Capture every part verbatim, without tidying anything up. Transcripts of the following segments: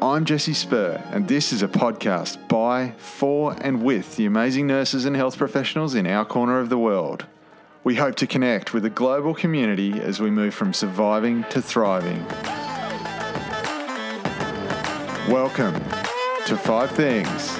I'm Jesse Spur, and this is a podcast by, for, and with the amazing nurses and health professionals in our corner of the world. We hope to connect with a global community as we move from surviving to thriving. Welcome to Five Things.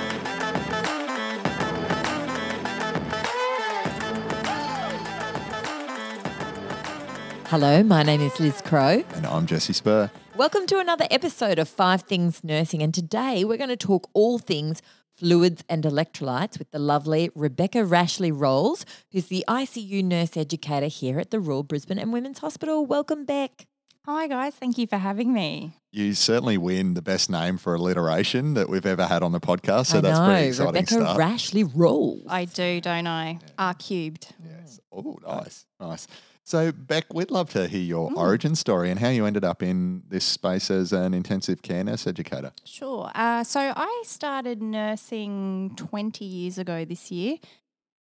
Hello, my name is Liz Crowe. And I'm Jesse Spur. Welcome to another episode of Five Things Nursing, and today we're going to talk all things fluids and electrolytes with the lovely Rebecca Rashleigh-Rolls, who's the I C U nurse educator here at the Royal Brisbane and Women's Hospital. Welcome, Beck. Hi, guys. Thank you for having me. You certainly win the best name for alliteration that we've ever had on the podcast, so I that's know, pretty exciting Rebecca stuff. Rebecca Rashleigh-Rolls. I do, don't I? Yeah. R-cubed. Yes. Oh, nice, nice. So, Beck, we'd love to hear your mm. origin story and how you ended up in this space as an intensive care nurse educator. Sure. Uh, so I started nursing twenty years ago this year.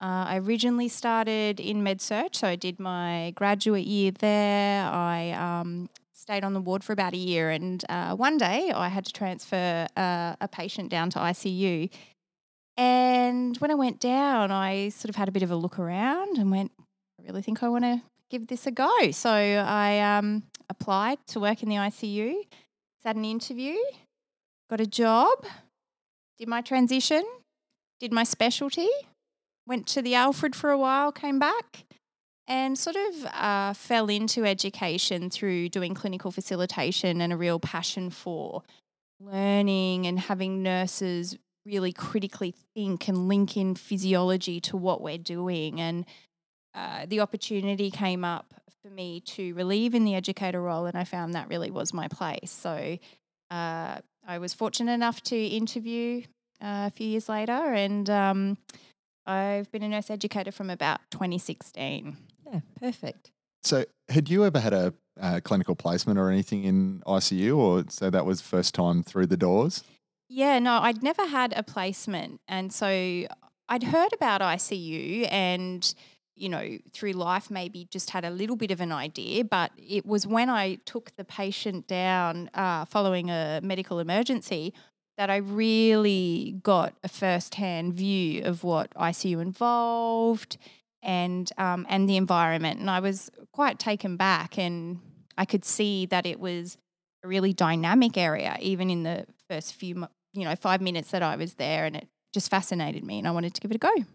Uh, I originally started in med-surg, so I did my graduate year there. I um, stayed on the ward for about a year and uh, one day I had to transfer uh, a patient down to I C U. And when I went down, I sort of had a bit of a look around and went, I really think I want to give this a go. So I um, applied to work in the I C U, sat an interview, got a job, did my transition, did my specialty, went to the Alfred for a while, came back and sort of uh, fell into education through doing clinical facilitation and a real passion for learning and having nurses really critically think and link in physiology to what we're doing. And Uh, the opportunity came up for me to relieve in the educator role, and I found that really was my place. So uh, I was fortunate enough to interview uh, a few years later, and um, I've been a nurse educator from about twenty sixteen. Yeah, perfect. So had you ever had a uh, clinical placement or anything in I C U, or so that was first time through the doors? Yeah, no, I'd never had a placement, and so I'd heard about I C U and – you know, through life maybe just had a little bit of an idea, but it was when I took the patient down uh, following a medical emergency that I really got a first-hand view of what I C U involved and um, and the environment. And I was quite taken back, and I could see that it was a really dynamic area even in the first few, you know, five minutes that I was there, and it just fascinated me and I wanted to give it a go.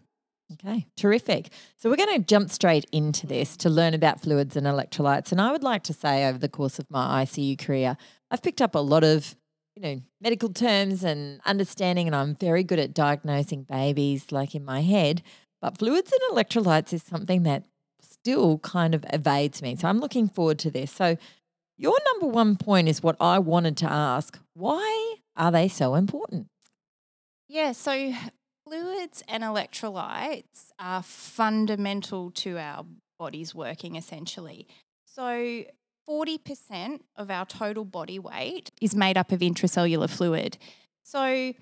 Okay, terrific. So we're going to jump straight into this to learn about fluids and electrolytes. And I would like to say over the course of my I C U career, I've picked up a lot of, you know, medical terms and understanding, and I'm very good at diagnosing babies like in my head. But fluids and electrolytes is something that still kind of evades me. So I'm looking forward to this. So your number one point is what I wanted to ask. Why are they so important? Yeah, so fluids and electrolytes are fundamental to our body's working essentially. So forty percent of our total body weight is made up of intracellular fluid. So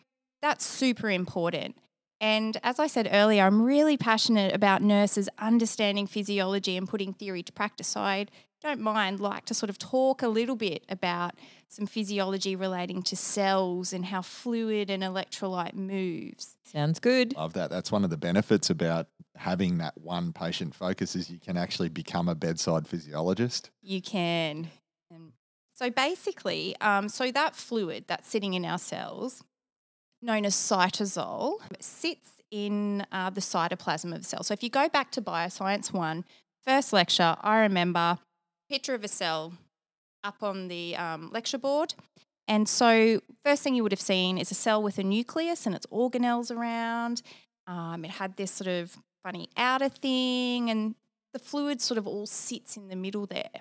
that's super important. And as I said earlier, I'm really passionate about nurses understanding physiology and putting theory to practice. So I don't mind like to sort of talk a little bit about some physiology relating to cells and how fluid and electrolyte moves. Sounds good. Love that. That's one of the benefits about having that one patient focus is you can actually become a bedside physiologist. You can. And so basically, um, so that fluid that's sitting in our cells, known as cytosol, sits in uh, the cytoplasm of the cell. So if you go back to Bioscience one, first lecture, I remember picture of a cell up on the um, lecture board. And so first thing you would have seen is a cell with a nucleus and its organelles around. Um, it had this sort of funny outer thing and the fluid sort of all sits in the middle there.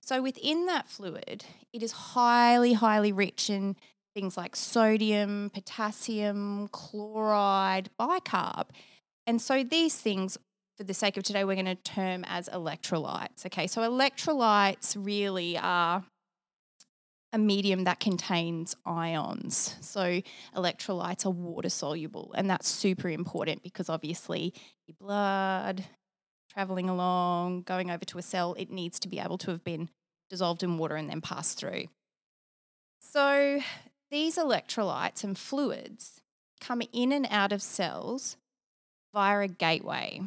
So within that fluid, it is highly, highly rich in things like sodium, potassium, chloride, bicarb. And so these things, for the sake of today, we're going to term as electrolytes. Okay, so electrolytes really are a medium that contains ions. So electrolytes are water soluble, and that's super important because obviously your blood travelling along, going over to a cell, it needs to be able to have been dissolved in water and then passed through. So these electrolytes and fluids come in and out of cells via a gateway,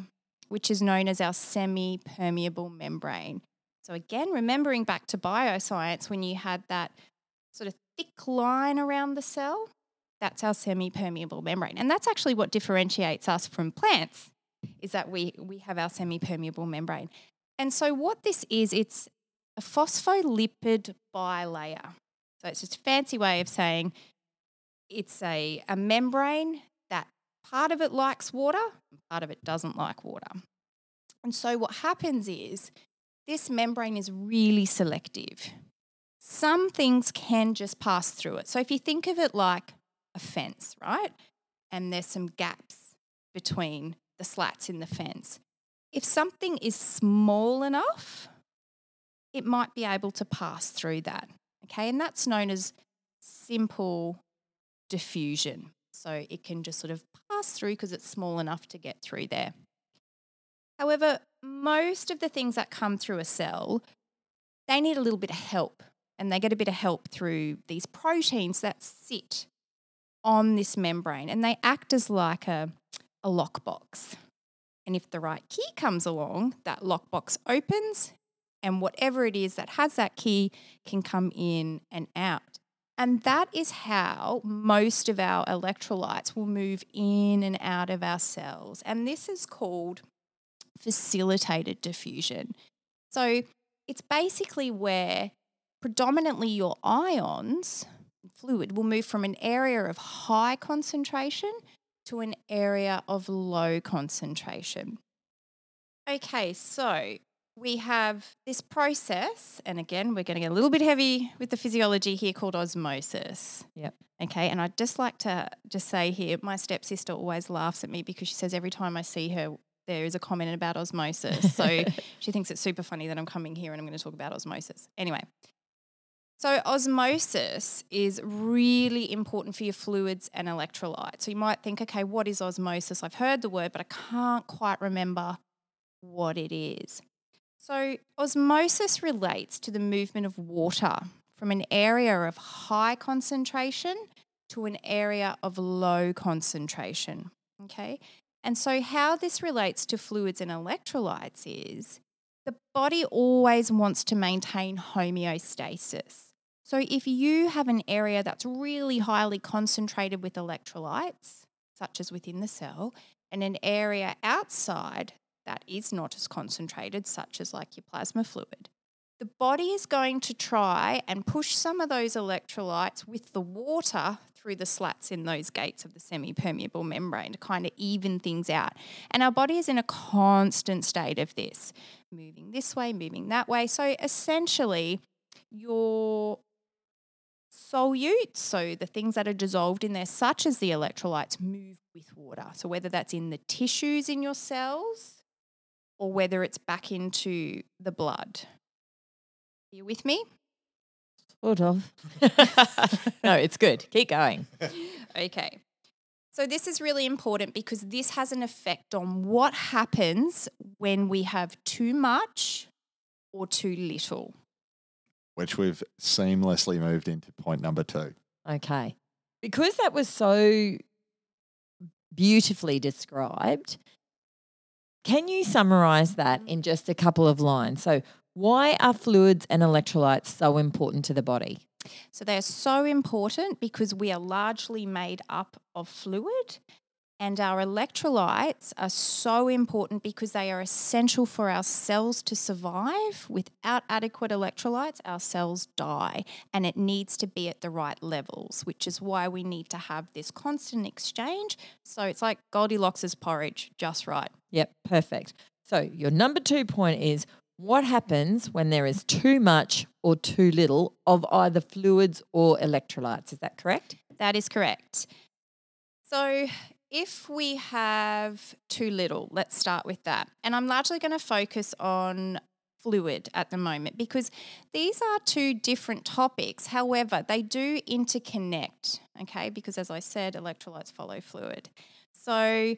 which is known as our semi-permeable membrane. So again, remembering back to bioscience when you had that sort of thick line around the cell, that's our semi-permeable membrane. And that's actually what differentiates us from plants, is that we, we have our semi-permeable membrane. And so what this is, it's a phospholipid bilayer. So it's just a fancy way of saying it's a, a membrane that part of it likes water, part of it doesn't like water. And so what happens is this membrane is really selective. Some things can just pass through it. So if you think of it like a fence, right, and there's some gaps between the slats in the fence, if something is small enough, it might be able to pass through that. Okay, and that's known as simple diffusion. So it can just sort of pass through because it's small enough to get through there. However, most of the things that come through a cell, they need a little bit of help, and they get a bit of help through these proteins that sit on this membrane, and they act as like a, a lockbox. And if the right key comes along, that lockbox opens, and whatever it is that has that key can come in and out. And that is how most of our electrolytes will move in and out of our cells. And this is called facilitated diffusion. So it's basically where predominantly your ions, fluid, will move from an area of high concentration to an area of low concentration. Okay, so we have this process, and again, we're going to get a little bit heavy with the physiology here, called osmosis. Yep. Okay, and I'd just like to just say here, my stepsister always laughs at me because she says every time I see her, there is a comment about osmosis. So she thinks it's super funny that I'm coming here and I'm going to talk about osmosis. Anyway, so osmosis is really important for your fluids and electrolytes. So you might think, okay, what is osmosis? I've heard the word, but I can't quite remember what it is. So osmosis relates to the movement of water from an area of high concentration to an area of low concentration, okay? And so how this relates to fluids and electrolytes is the body always wants to maintain homeostasis. So if you have an area that's really highly concentrated with electrolytes, such as within the cell, and an area outside that is not as concentrated, such as like your plasma fluid, the body is going to try and push some of those electrolytes with the water through the slats in those gates of the semi-permeable membrane to kind of even things out. And our body is in a constant state of this, moving this way, moving that way. So essentially your solutes, so the things that are dissolved in there, such as the electrolytes, move with water. So whether that's in the tissues in your cells, or whether it's back into the blood. Are you with me? Sort of. No, it's good. Keep going. Okay. So this is really important because this has an effect on what happens when we have too much or too little. Which we've seamlessly moved into point number two. Okay. Because that was so beautifully described, can you summarise that in just a couple of lines? So why are fluids and electrolytes so important to the body? So they are so important because we are largely made up of fluid, and our electrolytes are so important because they are essential for our cells to survive. Without adequate electrolytes, our cells die, and it needs to be at the right levels, which is why we need to have this constant exchange. So it's like Goldilocks' porridge, just right. Yep, perfect. So your number two point is What happens when there is too much or too little of either fluids or electrolytes? Is that correct? That is correct. So if we have too little, let's start with that. And I'm largely going to focus on fluid at the moment because these are two different topics. However, they do interconnect, okay, because as I said, electrolytes follow fluid. So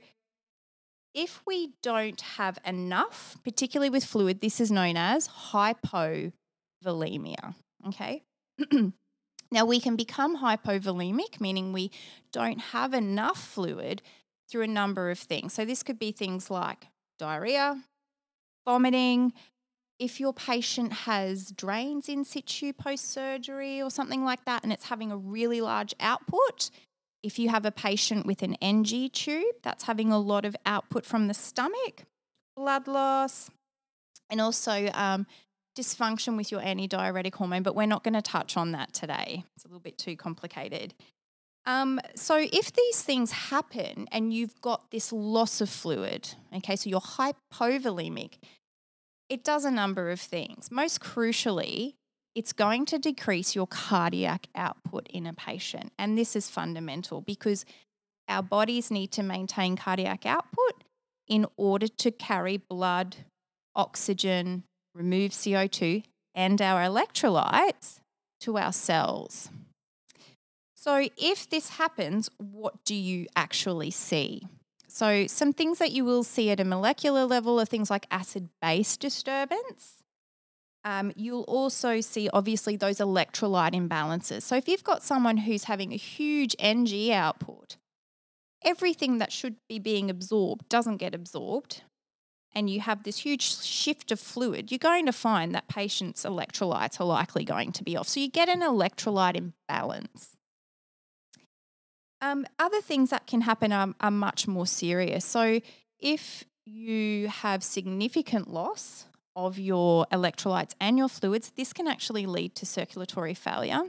if we don't have enough, particularly with fluid, this is known as hypovolemia, okay? Now, we can become hypovolemic, meaning we don't have enough fluid through a number of things. So this could be things like diarrhea, vomiting. If your patient has drains in situ post-surgery or something like that and it's having a really large output, if you have a patient with an N G tube, that's having a lot of output from the stomach, blood loss, and also um, dysfunction with your antidiuretic hormone, but we're not going to touch on that today. It's a little bit too complicated. Um, so if these things happen and you've got this loss of fluid, okay, so you're hypovolemic, it does a number of things. Most crucially, it's going to decrease your cardiac output in a patient. And this is fundamental because our bodies need to maintain cardiac output in order to carry blood, oxygen, remove C O two and our electrolytes to our cells. So if this happens, what do you actually see? So some things that you will see at a molecular level are things like acid-base disturbance. Um, you'll also see, obviously, those electrolyte imbalances. So if you've got someone who's having a huge N G output, everything that should be being absorbed doesn't get absorbed, and you have this huge shift of fluid, you're going to find that patients' electrolytes are likely going to be off. So you get an electrolyte imbalance. Um, other things that can happen are, are much more serious. So if you have significant loss of your electrolytes and your fluids, this can actually lead to circulatory failure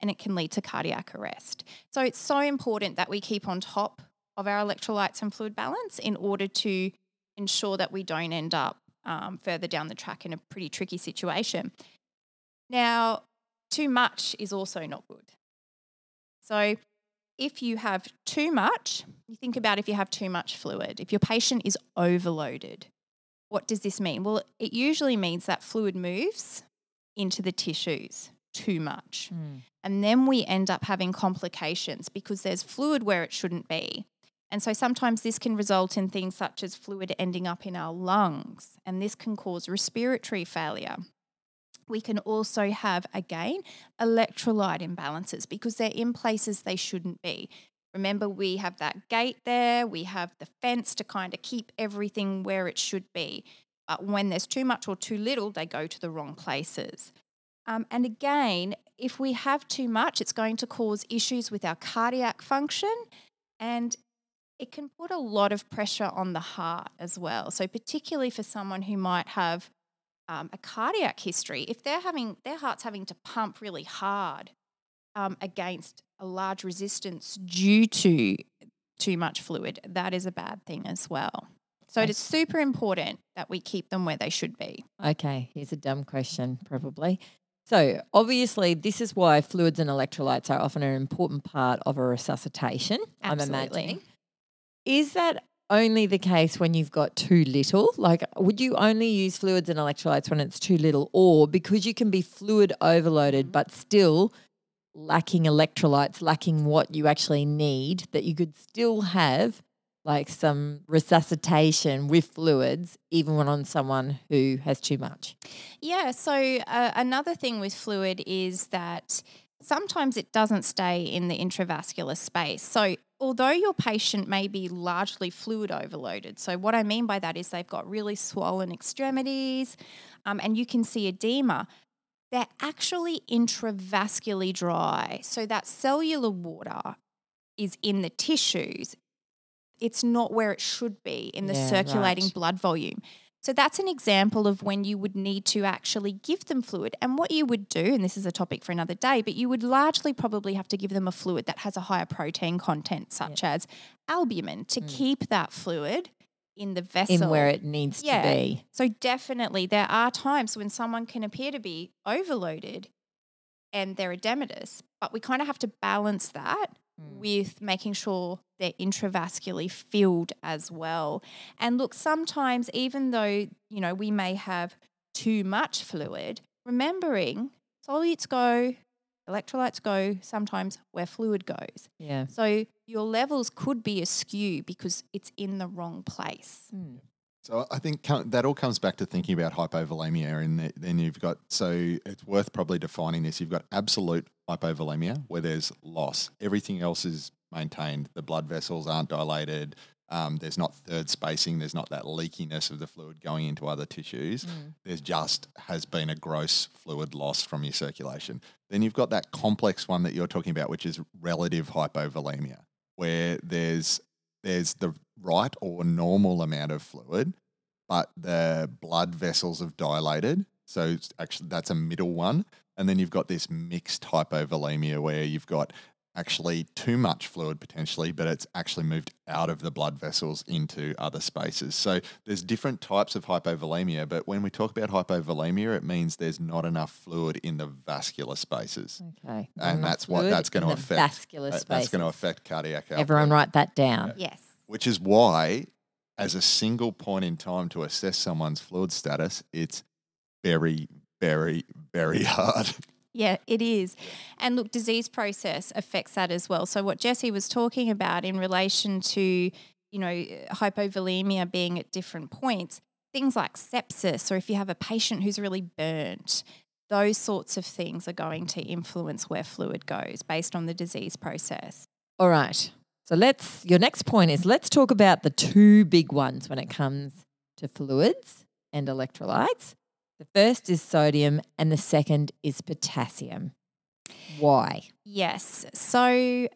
and it can lead to cardiac arrest. So it's so important that we keep on top of our electrolytes and fluid balance in order to ensure that we don't end up um, further down the track in a pretty tricky situation. Now, too much is also not good. So if you have too much, you think about if you have too much fluid, if your patient is overloaded, what does this mean? Well, it usually means that fluid moves into the tissues too much. Mm. And then we end up having complications because there's fluid where it shouldn't be. And so sometimes this can result in things such as fluid ending up in our lungs, and this can cause respiratory failure. We can also have, again, electrolyte imbalances because they're in places they shouldn't be. Remember, we have that gate there, we have the fence to kind of keep everything where it should be. But when there's too much or too little, they go to the wrong places. Um, and again, if we have too much, it's going to cause issues with our cardiac function, and it can put a lot of pressure on the heart as well. So particularly for someone who might have um, a cardiac history, if they're having their heart's having to pump really hard um, against a large resistance due to too much fluid, that is a bad thing as well. So it is super important that we keep them where they should be. Okay, here's a dumb question probably. So obviously this is why fluids and electrolytes are often an important part of a resuscitation. Absolutely. I'm imagining. Is that only the case when you've got too little? Like, would you only use fluids and electrolytes when it's too little, or because you can be fluid overloaded but still lacking electrolytes, lacking what you actually need, that you could still have like some resuscitation with fluids even when on someone who has too much? Yeah, so uh, another thing with fluid is that sometimes it doesn't stay in the intravascular space. So although your patient may be largely fluid overloaded, so what I mean by that is they've got really swollen extremities um, and you can see edema, they're actually intravascularly dry. So that cellular water is in the tissues. It's not where it should be in the yeah, circulating right. blood volume. So that's an example of when you would need to actually give them fluid. And what you would do, and this is a topic for another day, but you would largely probably have to give them a fluid that has a higher protein content, such yeah. as albumin, to mm. keep that fluid in the vessel. In where it needs yeah. to be. So definitely there are times when someone can appear to be overloaded and they're edematous, but we kind of have to balance that mm. with making sure they're intravascularly filled as well. And look, sometimes even though, you know, we may have too much fluid, remembering solutes go, electrolytes go, sometimes where fluid goes. Yeah. So your levels could be askew because it's in the wrong place. Mm. So I think that all comes back to thinking about hypovolemia, and then you've got, so it's worth probably defining this. You've got absolute hypovolemia where there's loss. Everything else is maintained. The blood vessels aren't dilated. Um, there's not third spacing. There's not that leakiness of the fluid going into other tissues. Mm. There's just has been a gross fluid loss from your circulation. Then you've got that complex one that you're talking about, which is relative hypovolemia, where there's there's the right or normal amount of fluid, but the blood vessels have dilated. So actually that's a middle one. And then you've got this mixed hypovolemia where you've got actually too much fluid potentially, but it's actually moved out of the blood vessels into other spaces. So there's different types of hypovolemia, but when we talk about hypovolemia, it means there's not enough fluid in the vascular spaces. Okay. And that's what that's going to affect. Vascular spaces. That's going to affect cardiac output. Everyone write that down. Yeah. Yes. Which is why, as a single point in time to assess someone's fluid status, it's very, very, very hard. Yeah, it is. And look, disease process affects that as well. So what Jessie was talking about in relation to, you know, hypovolemia being at different points, things like sepsis, or if you have a patient who's really burnt, those sorts of things are going to influence where fluid goes based on the disease process. All right. So let's, your next point is let's talk about the two big ones when it comes to fluids and electrolytes. The first is sodium and the second is potassium. Why? Yes. So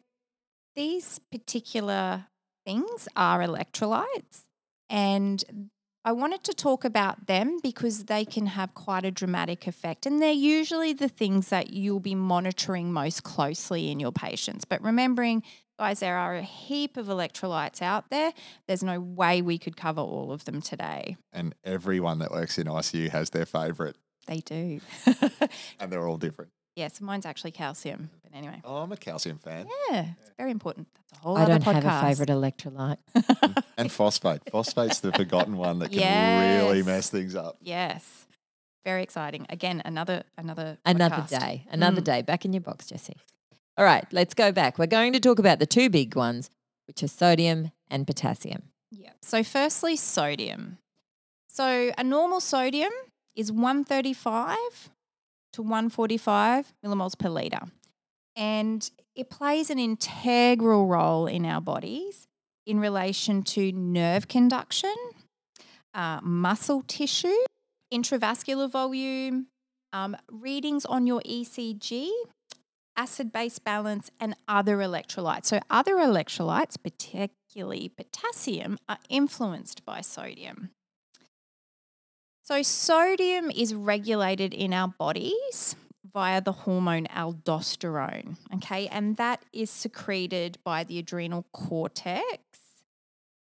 these particular things are electrolytes, and I wanted to talk about them because they can have quite a dramatic effect, and they're usually the things that you'll be monitoring most closely in your patients. But remembering, guys, there are a heap of electrolytes out there. There's no way we could cover all of them today. And everyone that works in I C U has their favourite. They do. And they're all different. Yes, mine's actually calcium. But anyway. Oh, I'm a calcium fan. Yeah, it's very important. That's a whole I other podcast. I don't have a favourite electrolyte. and, and phosphate. Phosphate's the forgotten one that can yes. really mess things up. Yes. Very exciting. Again, another another Another podcast. day. Another mm. day. Back in your box, Jessie. All right, let's go back. We're going to talk about the two big ones, which are sodium and potassium. Yeah. So firstly, sodium. So a normal sodium is one thirty-five to one forty-five millimoles per litre, and it plays an integral role in our bodies in relation to nerve conduction, uh, muscle tissue, intravascular volume, um, readings on your E C G, acid-base balance, and other electrolytes. So other electrolytes, particularly potassium, are influenced by sodium. So sodium is regulated in our bodies via the hormone aldosterone, okay, and that is secreted by the adrenal cortex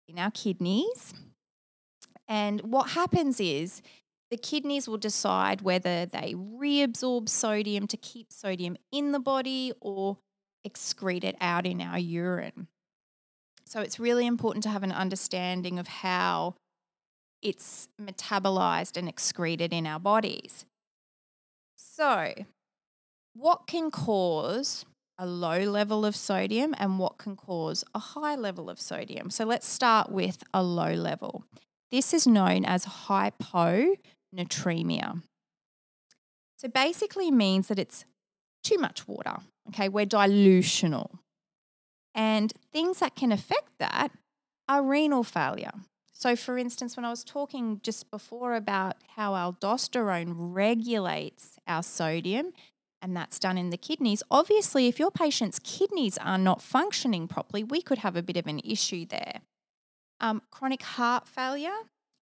in our kidneys. And what happens is the kidneys will decide whether they reabsorb sodium to keep sodium in the body or excrete it out in our urine. So it's really important to have an understanding of how it's metabolized and excreted in our bodies. So what can cause a low level of sodium and what can cause a high level of sodium? So let's start with a low level. This is known as hypo natremia. So basically means that it's too much water, okay? We're dilutional. And things that can affect that are renal failure. So for instance, when I was talking just before about how aldosterone regulates our sodium, and that's done in the kidneys, obviously if your patient's kidneys are not functioning properly, we could have a bit of an issue there. Um, chronic heart failure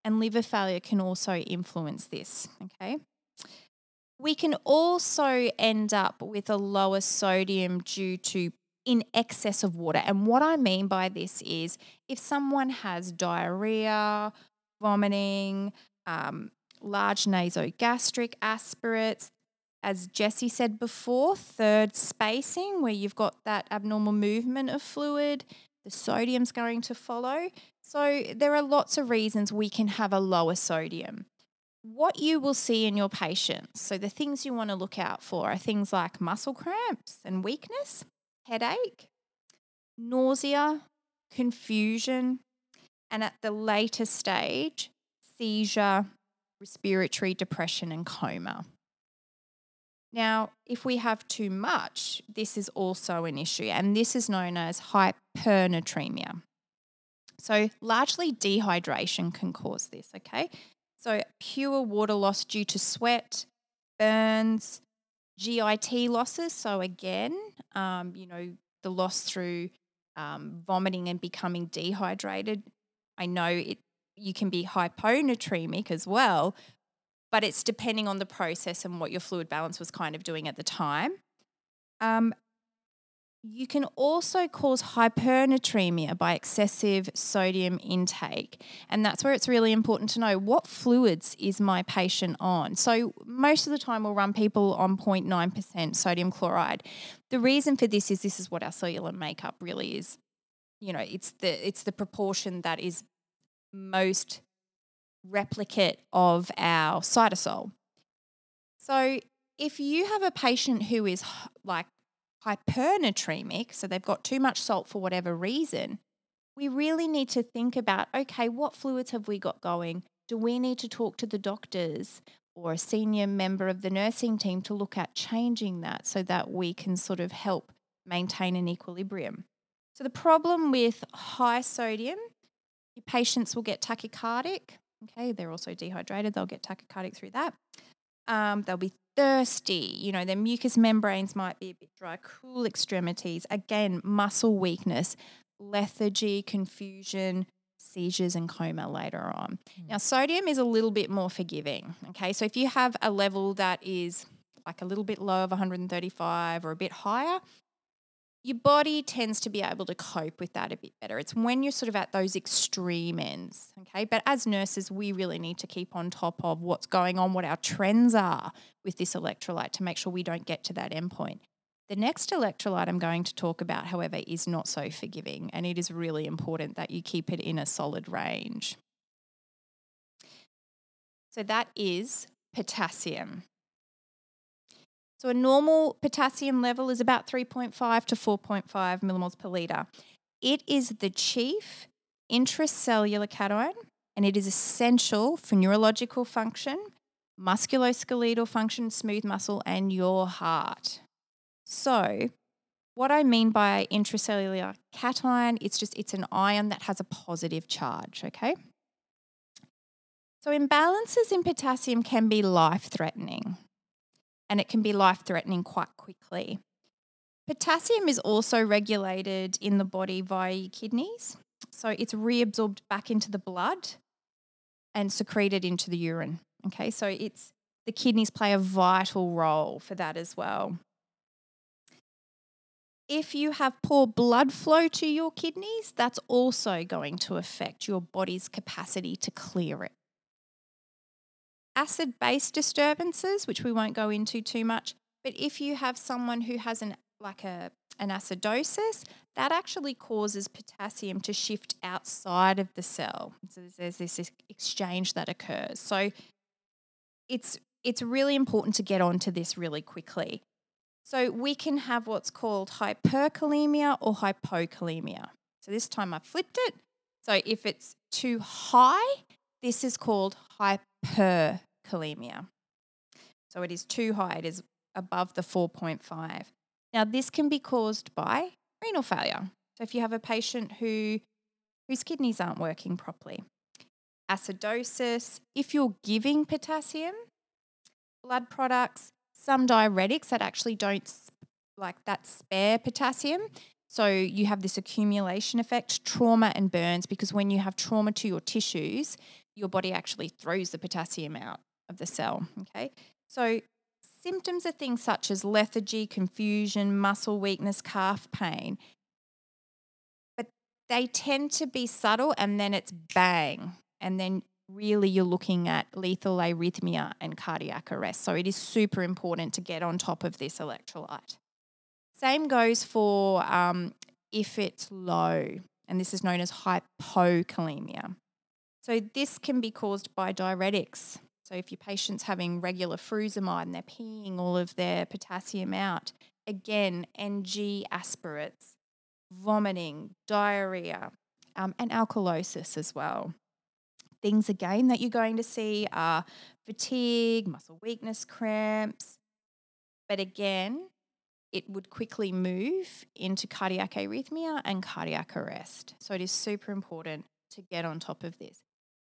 and liver failure can also influence this, okay? We can also end up with a lower sodium due to in excess of water. And what I mean by this is if someone has diarrhea, vomiting, um, large nasogastric aspirates, as Jessie said before, third spacing where you've got that abnormal movement of fluid, the sodium's going to follow. So there are lots of reasons we can have a lower sodium. What you will see in your patients, so the things you want to look out for are things like muscle cramps and weakness, headache, nausea, confusion, and at the later stage, seizure, respiratory depression and coma. Now, if we have too much, this is also an issue, and this is known as hypernatremia. So largely dehydration can cause this, okay? So pure water loss due to sweat, burns, G I T losses. So again, um, you know, the loss through um, vomiting and becoming dehydrated. I know it. You can be hyponatremic as well, but it's depending on the process and what your fluid balance was kind of doing at the time. Um, you can also cause hypernatremia by excessive sodium intake, and that's where it's really important to know what fluids is my patient on. So most of the time we'll run people on zero point nine percent sodium chloride. The reason for this is this is what our cellular makeup really is. You know, it's the it's the proportion that is most replicate of our cytosol. So if you have a patient who is like hypernatremic, so they've got too much salt for whatever reason, we really need to think about, okay, what fluids have we got going? Do we need to talk to the doctors or a senior member of the nursing team to look at changing that so that we can sort of help maintain an equilibrium? So the problem with high sodium, your patients will get tachycardic. Okay, they're also dehydrated. They'll get tachycardic through that. Um, they'll be thirsty. You know, their mucous membranes might be a bit dry, cool extremities. Again, muscle weakness, lethargy, confusion, seizures and coma later on. Mm. Now, sodium is a little bit more forgiving. Okay, so if you have a level that is like a little bit low of one thirty-five or a bit higher, your body tends to be able to cope with that a bit better. It's when you're sort of at those extreme ends, okay? But as nurses, we really need to keep on top of what's going on, what our trends are with this electrolyte to make sure we don't get to that endpoint. The next electrolyte I'm going to talk about, however, is not so forgiving, and it is really important that you keep it in a solid range. So that is potassium. So a normal potassium level is about three point five to four point five millimoles per litre. It is the chief intracellular cation, and it is essential for neurological function, musculoskeletal function, smooth muscle and your heart. So what I mean by intracellular cation, it's just it's an ion that has a positive charge, okay? So imbalances in potassium can be life-threatening. And it can be life-threatening quite quickly. Potassium is also regulated in the body via your kidneys. So it's reabsorbed back into the blood and secreted into the urine. Okay, so it's the kidneys play a vital role for that as well. If you have poor blood flow to your kidneys, that's also going to affect your body's capacity to clear it. Acid-base disturbances, which we won't go into too much, but if you have someone who has an like a an acidosis, that actually causes potassium to shift outside of the cell. So there's this exchange that occurs. So it's it's really important to get onto this really quickly. So we can have what's called hyperkalemia or hypokalemia. So this time I flipped it. So if it's too high, this is called hyperkalemia. So it is too high, it is above the four point five. Now this can be caused by renal failure. So if you have a patient who whose kidneys aren't working properly, acidosis, if you're giving potassium, blood products, some diuretics that actually don't like that spare potassium. So you have this accumulation effect, trauma and burns, because when you have trauma to your tissues, your body actually throws the potassium out of the cell, okay? So Symptoms are things such as lethargy, confusion, muscle weakness, calf pain. But they tend to be subtle, and then it's bang. And then really you're looking at lethal arrhythmia and cardiac arrest. So it is super important to get on top of this electrolyte. Same goes for um, if it's low, and this is known as hypokalemia. So this can be caused by diuretics. So if your patient's having regular frusemide and they're peeing all of their potassium out, again, N G aspirates, vomiting, diarrhoea, um, and alkalosis as well. Things, again, that you're going to see are fatigue, muscle weakness, cramps. But again, it would quickly move into cardiac arrhythmia and cardiac arrest. So it is super important to get on top of this.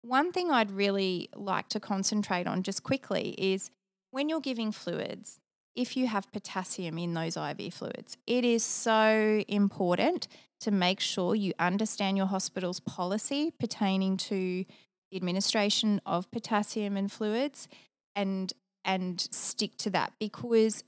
One thing I'd really like to concentrate on just quickly is when you're giving fluids, if you have potassium in those I V fluids, it is so important to make sure you understand your hospital's policy pertaining to the administration of potassium and fluids, and and stick to that, because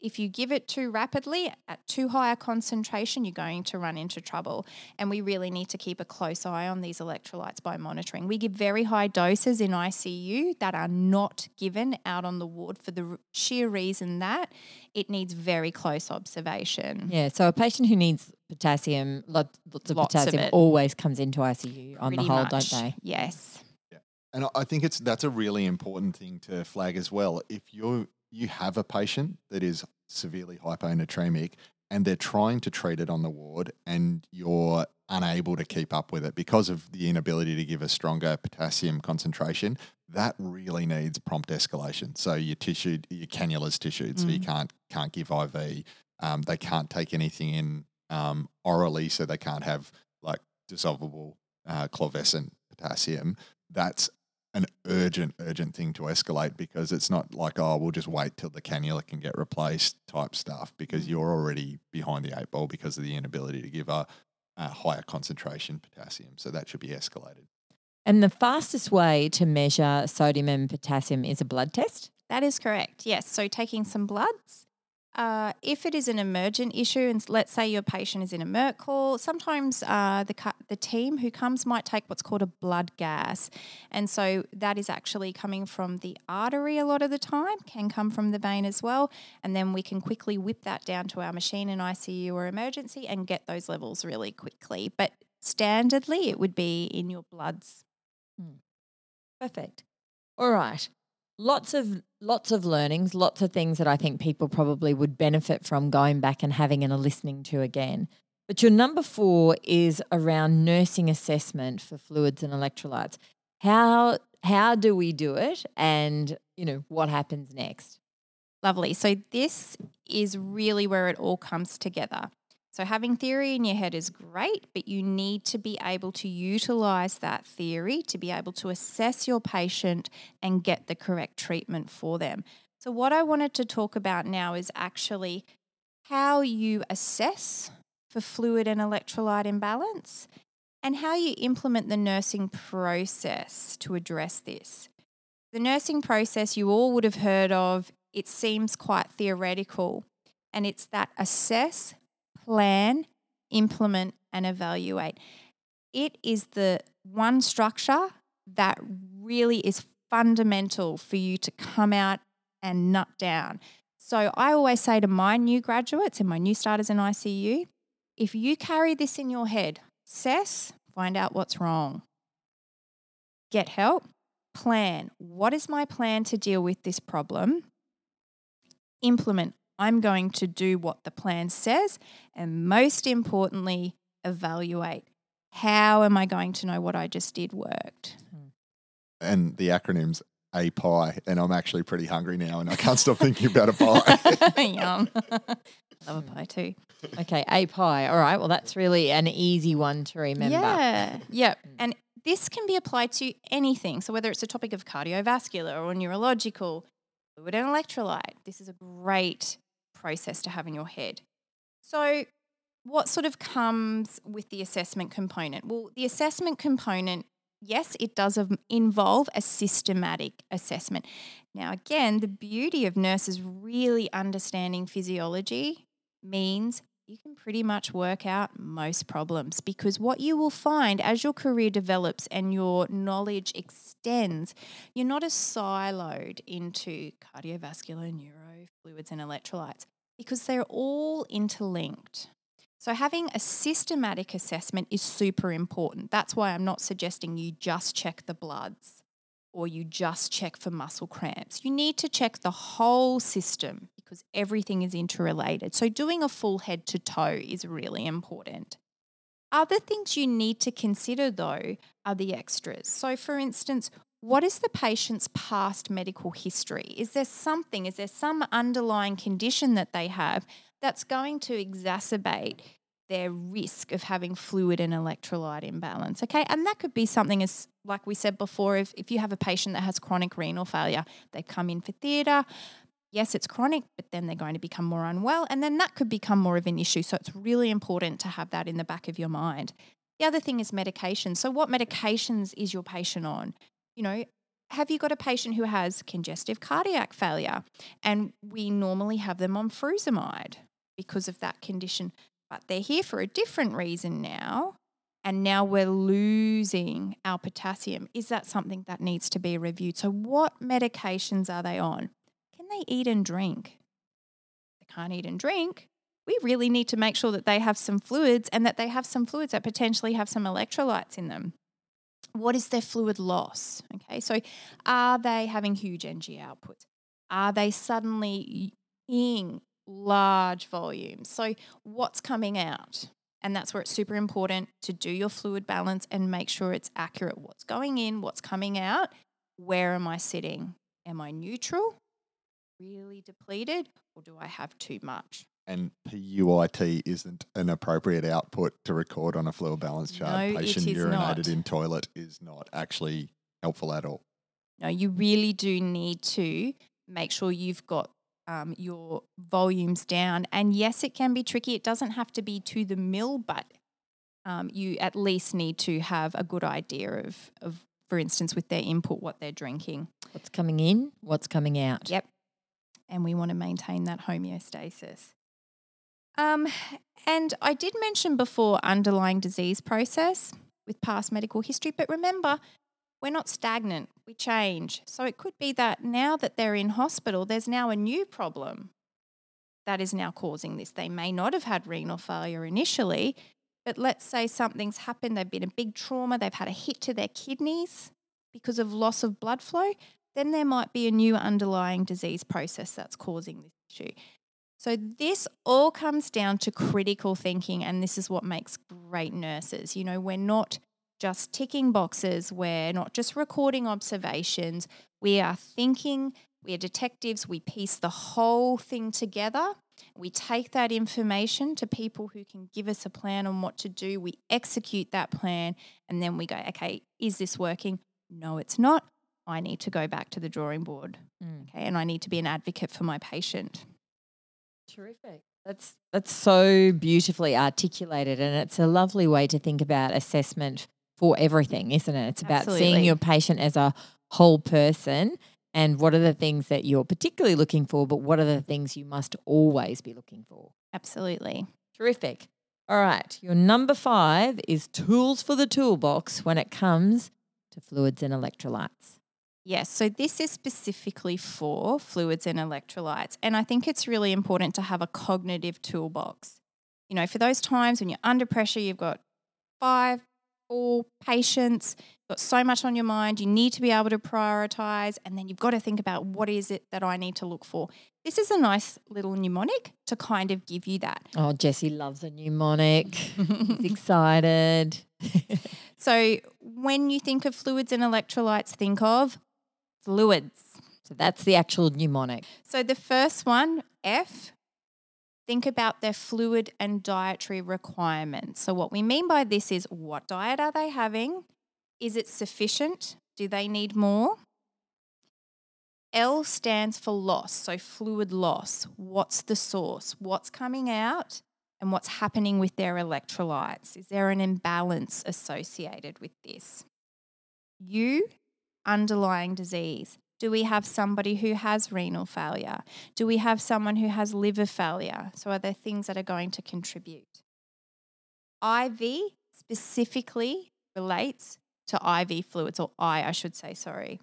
if you give it too rapidly at too high a concentration, you're going to run into trouble, and we really need to keep a close eye on these electrolytes by monitoring. We give very high doses in I C U that are not given out on the ward for the sheer reason that it needs very close observation. Yeah, so a patient who needs potassium, lots, lots of lots potassium of always comes into I C U on Pretty the whole, much. Don't they? Yes. Yeah. And I think it's that's a really important thing to flag as well. If you're you have a patient that is severely hyponatremic and they're trying to treat it on the ward and you're unable to keep up with it because of the inability to give a stronger potassium concentration, that really needs prompt escalation. So your tissue, your cannula's tissued, mm. so you can't can't give I V. Um, they can't take anything in um, orally, so they can't have like dissolvable uh, clorvescent potassium. That's an urgent, urgent thing to escalate, because it's not like, oh, we'll just wait till the cannula can get replaced type stuff, because you're already behind the eight ball because of the inability to give a, a higher concentration potassium. So that should be escalated. And the fastest way to measure sodium and potassium is a blood test? That is correct, yes. So taking some bloods. Uh, if it is an emergent issue, and let's say your patient is in a M E R T call, sometimes uh, the the team who comes might take what's called a blood gas. And so that is actually coming from the artery a lot of the time, can come from the vein as well. And then we can quickly whip that down to our machine in I C U or emergency and get those levels really quickly. But standardly, it would be in your bloods. Hmm. Perfect. All right. Lots of lots of learnings, lots of things that I think people probably would benefit from going back and having and listening to again. But your number four is around nursing assessment for fluids and electrolytes. How how do we do it, and you know what happens next? Lovely. So this is really where it all comes together. So having theory in your head is great, but you need to be able to utilise that theory to be able to assess your patient and get the correct treatment for them. So what I wanted to talk about now is actually how you assess for fluid and electrolyte imbalance and how you implement the nursing process to address this. The nursing process you all would have heard of, it seems quite theoretical, and it's that assess, plan, implement and evaluate. It is the one structure that really is fundamental for you to come out and nut down. So I always say to my new graduates and my new starters in I C U, if you carry this in your head, assess, find out what's wrong, get help, plan, what is my plan to deal with this problem, implement, I'm going to do what the plan says, and most importantly, evaluate. How am I going to know what I just did worked? And the acronym's A P I E, and I'm actually pretty hungry now and I can't stop thinking about a pie. Yum. Love a pie too. Okay, A P I E. All right, well, that's really an easy one to remember. Yeah, yep. And this can be applied to anything. So whether it's a topic of cardiovascular or neurological, fluid and electrolyte, this is a great process to have in your head. So what sort of comes with the assessment component? Well, the assessment component yes, it does involve a systematic assessment. Now, again, the beauty of nurses really understanding physiology means you can pretty much work out most problems, because what you will find as your career develops and your knowledge extends, you're not as siloed into cardiovascular, neuro, fluids and electrolytes, because they're all interlinked. So having a systematic assessment is super important. That's why I'm not suggesting you just check the bloods or you just check for muscle cramps. You need to check the whole system, because everything is interrelated. So doing a full head to toe is really important. Other things you need to consider though are the extras. So for instance, what is the patient's past medical history? Is there something, is there some underlying condition that they have that's going to exacerbate their risk of having fluid and electrolyte imbalance, okay? And that could be something as, like we said before, if, if you have a patient that has chronic renal failure, they come in for theatre. Yes, it's chronic, but then they're going to become more unwell, and then that could become more of an issue. So it's really important to have that in the back of your mind. The other thing is medication. So what medications is your patient on? You know, have you got a patient who has congestive cardiac failure? And we normally have them on furosemide because of that condition. But they're here for a different reason now, and now we're losing our potassium. Is that something that needs to be reviewed? So what medications are they on? Can they eat and drink? If they can't eat and drink, we really need to make sure that they have some fluids and that they have some fluids that potentially have some electrolytes in them. What is their fluid loss? Okay, so are they having huge N G outputs? Are they suddenly eating large volumes? So what's coming out? And that's where it's super important to do your fluid balance and make sure it's accurate. What's going in, what's coming out, where am I sitting? Am I neutral, really depleted, or do I have too much? And P U I T isn't an appropriate output to record on a fluid balance chart. No, patient urinated not. in toilet is not actually helpful at all. No, you really do need to make sure you've got Um, your volumes down. And yes, it can be tricky. It doesn't have to be to the mill, but um, you at least need to have a good idea of, of, for instance, with their input, what they're drinking. What's coming in, what's coming out. Yep. And we want to maintain that homeostasis. Um, and I did mention before underlying disease process with past medical history, but remember, we're not stagnant, we change. So it could be that now that they're in hospital, there's now a new problem that is now causing this. They may not have had renal failure initially, but let's say something's happened, they've been a big trauma, they've had a hit to their kidneys because of loss of blood flow, then there might be a new underlying disease process that's causing this issue. So this all comes down to critical thinking, and this is what makes great nurses. You know, we're not just ticking boxes, we're not just recording observations, we are thinking, we are detectives, we piece the whole thing together, we take that information to people who can give us a plan on what to do, we execute that plan, and then we go, okay, is this working? No, it's not. I need to go back to the drawing board, mm. okay, and I need to be an advocate for my patient. Terrific. That's that's so beautifully articulated, and it's a lovely way to think about assessment for everything, isn't it? It's about Absolutely. seeing your patient as a whole person, and what are the things that you're particularly looking for, but what are the things you must always be looking for. Absolutely. Terrific. All right. Your number five is tools for the toolbox when it comes to fluids and electrolytes. Yes. So this is specifically for fluids and electrolytes, and I think it's really important to have a cognitive toolbox. You know, for those times when you're under pressure, you've got five, all patients, got so much on your mind, you need to be able to prioritise, and then you've got to think about what is it that I need to look for. This is a nice little mnemonic to kind of give you that. Oh, Jessie loves a mnemonic. He's excited. So when you think of fluids and electrolytes, think of fluids. So that's the actual mnemonic. So the first one, F, think about their fluid and dietary requirements. So what we mean by this is, what diet are they having? Is it sufficient? Do they need more? L stands for loss, so fluid loss. What's the source? What's coming out and what's happening with their electrolytes? Is there an imbalance associated with this? you, underlying disease. Do we have somebody who has renal failure? Do we have someone who has liver failure? So are there things that are going to contribute? I V specifically relates to I V fluids, or I, I should say, sorry.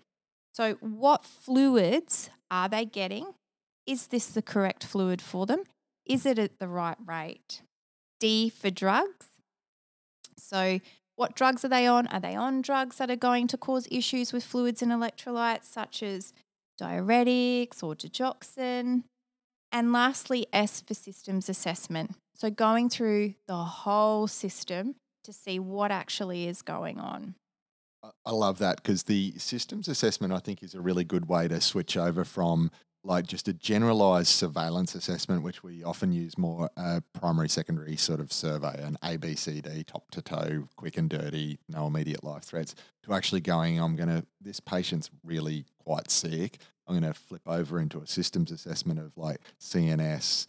So what fluids are they getting? Is this the correct fluid for them? Is it at the right rate? D for drugs. So what drugs are they on? Are they on drugs that are going to cause issues with fluids and electrolytes, such as diuretics or digoxin? And lastly, S for systems assessment. So going through the whole system to see what actually is going on. I love that, because the systems assessment, I think, is a really good way to switch over from like just a generalised surveillance assessment, which we often use more uh, primary, secondary sort of survey, an A B C D, top to toe, quick and dirty, no immediate life threats, to actually going, I'm going to, this patient's really quite sick. I'm going to flip over into a systems assessment of like C N S,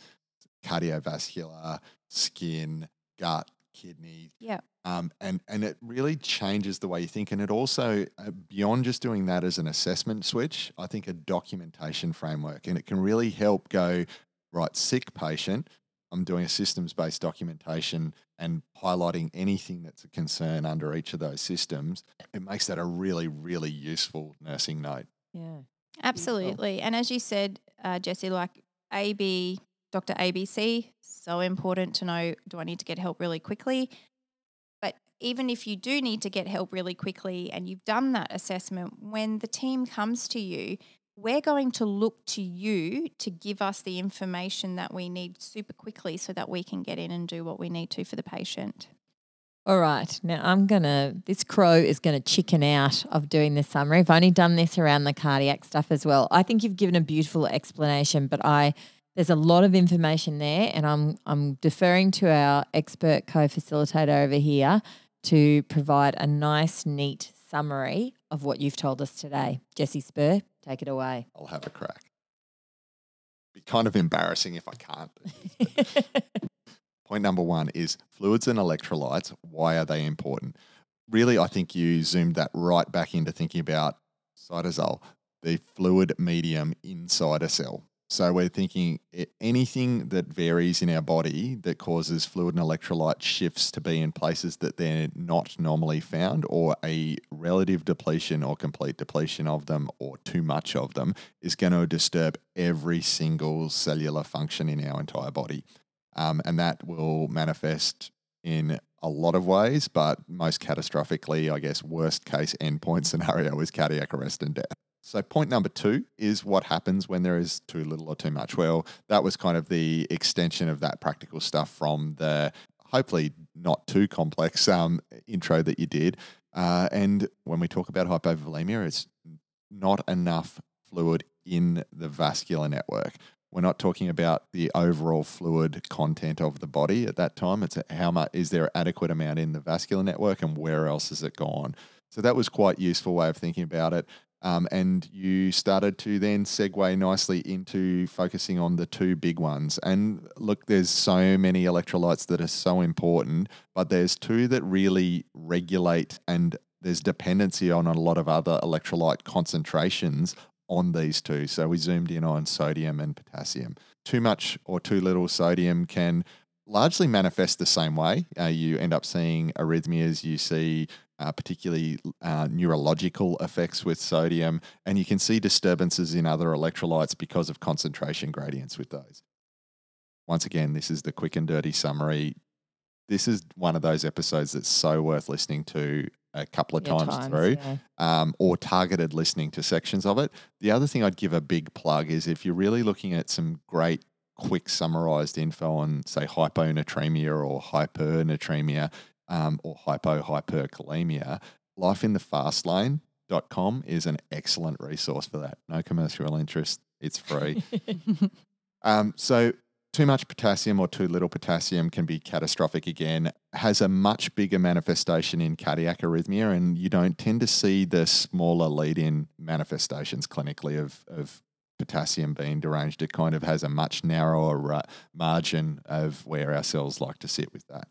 cardiovascular, skin, gut, kidney. Yeah. Um, and, and it really changes the way you think. And it also, uh, beyond just doing that as an assessment switch, I think a documentation framework. And it can really help go, right, sick patient, I'm doing a systems-based documentation and highlighting anything that's a concern under each of those systems. It makes that a really, really useful nursing note. Yeah. Absolutely. And as you said, uh, Jesse, like A B, Doctor A B C, so important to know, do I need to get help really quickly? Even if you do need to get help really quickly and you've done that assessment, when the team comes to you, we're going to look to you to give us the information that we need super quickly so that we can get in and do what we need to for the patient. All right. Now I'm going to – this crow is going to chicken out of doing this summary. I've only done this around the cardiac stuff as well. I think you've given a beautiful explanation, but I – there's a lot of information there, and I'm I'm deferring to our expert co-facilitator over here to provide a nice, neat summary of what you've told us today. Jesse Spur, take it away. I'll have a crack. It'd be kind of embarrassing if I can't. This, point number one is fluids and electrolytes. Why are they important? Really, I think you zoomed that right back into thinking about cytosol, the fluid medium inside a cell. So we're thinking anything that varies in our body that causes fluid and electrolyte shifts to be in places that they're not normally found, or a relative depletion or complete depletion of them, or too much of them, is going to disturb every single cellular function in our entire body. Um, and that will manifest in a lot of ways, but most catastrophically, I guess, worst case endpoint scenario is cardiac arrest and death. So point number two is what happens when there is too little or too much. Well, that was kind of the extension of that practical stuff from the hopefully not too complex um, intro that you did. Uh, and when we talk about hypovolemia, it's not enough fluid in the vascular network. We're not talking about the overall fluid content of the body at that time. It's how much is there adequate amount in the vascular network and where else has it gone? So that was quite a useful way of thinking about it. Um, and you started to then segue nicely into focusing on the two big ones. And look, there's so many electrolytes that are so important, but there's two that really regulate, and there's dependency on a lot of other electrolyte concentrations on these two. So we zoomed in on sodium and potassium. Too much or too little sodium can largely manifest the same way. Uh, you end up seeing arrhythmias, you see Uh, particularly uh, neurological effects with sodium, and you can see disturbances in other electrolytes because of concentration gradients with those. Once again, this is the quick and dirty summary. This is one of those episodes that's so worth listening to a couple of times, times through yeah. um, or targeted listening to sections of it. The other thing I'd give a big plug is if you're really looking at some great quick summarised info on, say, hyponatremia or hypernatremia, Um, or hypo-hyperkalemia, life in the fast lane dot com is an excellent resource for that. No commercial interest. It's free. um, so too much potassium or too little potassium can be catastrophic again, has a much bigger manifestation in cardiac arrhythmia, and you don't tend to see the smaller lead-in manifestations clinically of, of potassium being deranged. It kind of has a much narrower uh, margin of where our cells like to sit with that.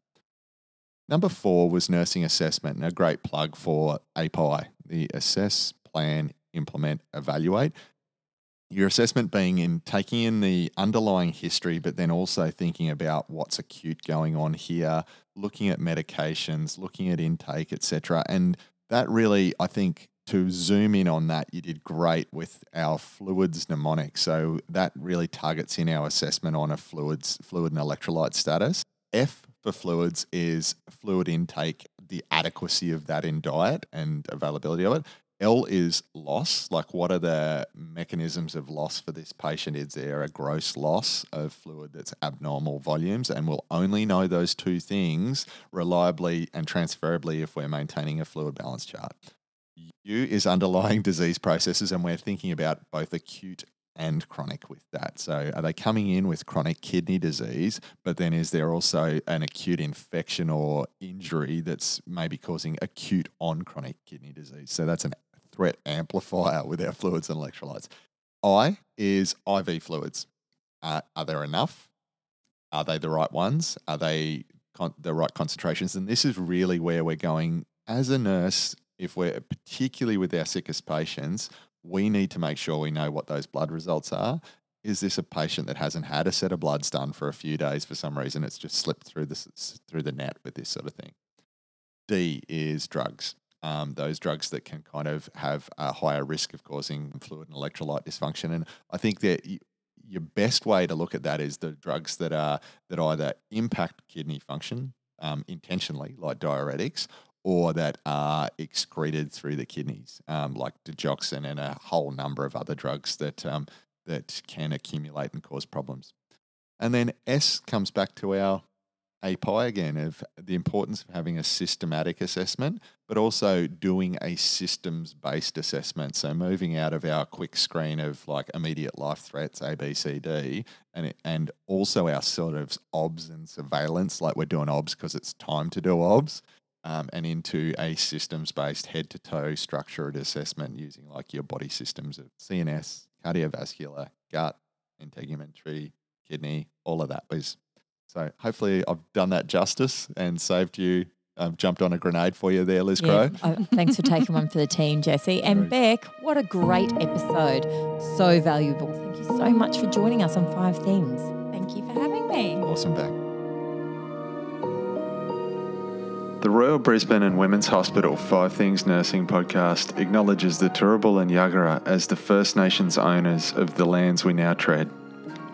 Number four was nursing assessment, and a great plug for A P I, the assess, plan, implement, evaluate. Your assessment being in taking in the underlying history, but then also thinking about what's acute going on here, looking at medications, looking at intake, et cetera. And that really, I think, to zoom in on that, you did great with our fluids mnemonic. So that really targets in our assessment on a fluids, fluid and electrolyte status. F for fluids is fluid intake, the adequacy of that in diet and availability of it. L is loss, like what are the mechanisms of loss for this patient? Is there a gross loss of fluid that's abnormal volumes? And we'll only know those two things reliably and transferably if we're maintaining a fluid balance chart. U is underlying disease processes, and we're thinking about both acute and chronic with that. So are they coming in with chronic kidney disease, but then is there also an acute infection or injury that's maybe causing acute on chronic kidney disease? So that's an threat amplifier with our fluids and electrolytes. I is I V fluids. Uh, are there enough? Are they the right ones? Are they con- the right concentrations? And this is really where we're going as a nurse, if we're particularly with our sickest patients, we need to make sure we know what those blood results are. Is this a patient that hasn't had a set of bloods done for a few days for some reason? It's just slipped through this through the net with this sort of thing. D is drugs. Um, those drugs that can kind of have a higher risk of causing fluid and electrolyte dysfunction. And I think that you, your best way to look at that is the drugs that are that either impact kidney function um, intentionally, like diuretics, or that are excreted through the kidneys, um, like digoxin and a whole number of other drugs that um, that can accumulate and cause problems. And then S comes back to our A P I E again, of the importance of having a systematic assessment, but also doing a systems-based assessment. So moving out of our quick screen of like immediate life threats, A, B, C, D, and it, and also our sort of O B S and surveillance, like we're doing O B S because it's time to do O B S, Um, and into a systems-based head-to-toe structured assessment using like your body systems of C N S, cardiovascular, gut, integumentary, kidney, all of that, please. So hopefully I've done that justice and saved you. I've jumped on a grenade for you there, Liz yeah. Crow. Oh, thanks for taking one for the team, Jesse. And Beck, what a great episode. So valuable. Thank you so much for joining us on Five Things. Thank you for having me. Awesome, Beck. The Royal Brisbane and Women's Hospital Five Things Nursing podcast acknowledges the Turrbal and Yagara as the First Nations owners of the lands we now tread.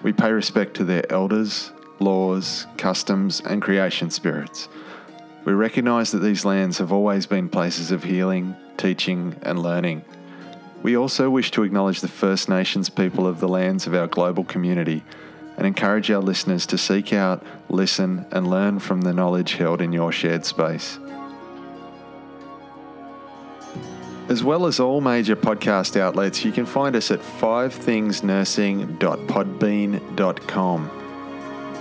We pay respect to their elders, laws, customs and creation spirits. We recognise that these lands have always been places of healing, teaching and learning. We also wish to acknowledge the First Nations people of the lands of our global community and encourage our listeners to seek out, listen, and learn from the knowledge held in your shared space. As well as all major podcast outlets, you can find us at five things nursing dot podbean dot com.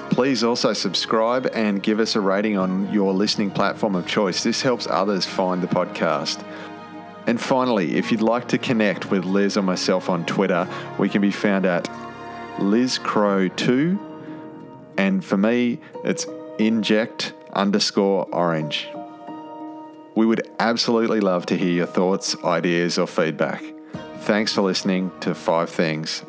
Please also subscribe and give us a rating on your listening platform of choice. This helps others find the podcast. And finally, if you'd like to connect with Liz or myself on Twitter, we can be found at Liz Crow two, and for me it's inject underscore orange. We would absolutely love to hear your thoughts, ideas or feedback. Thanks for listening to Five Things.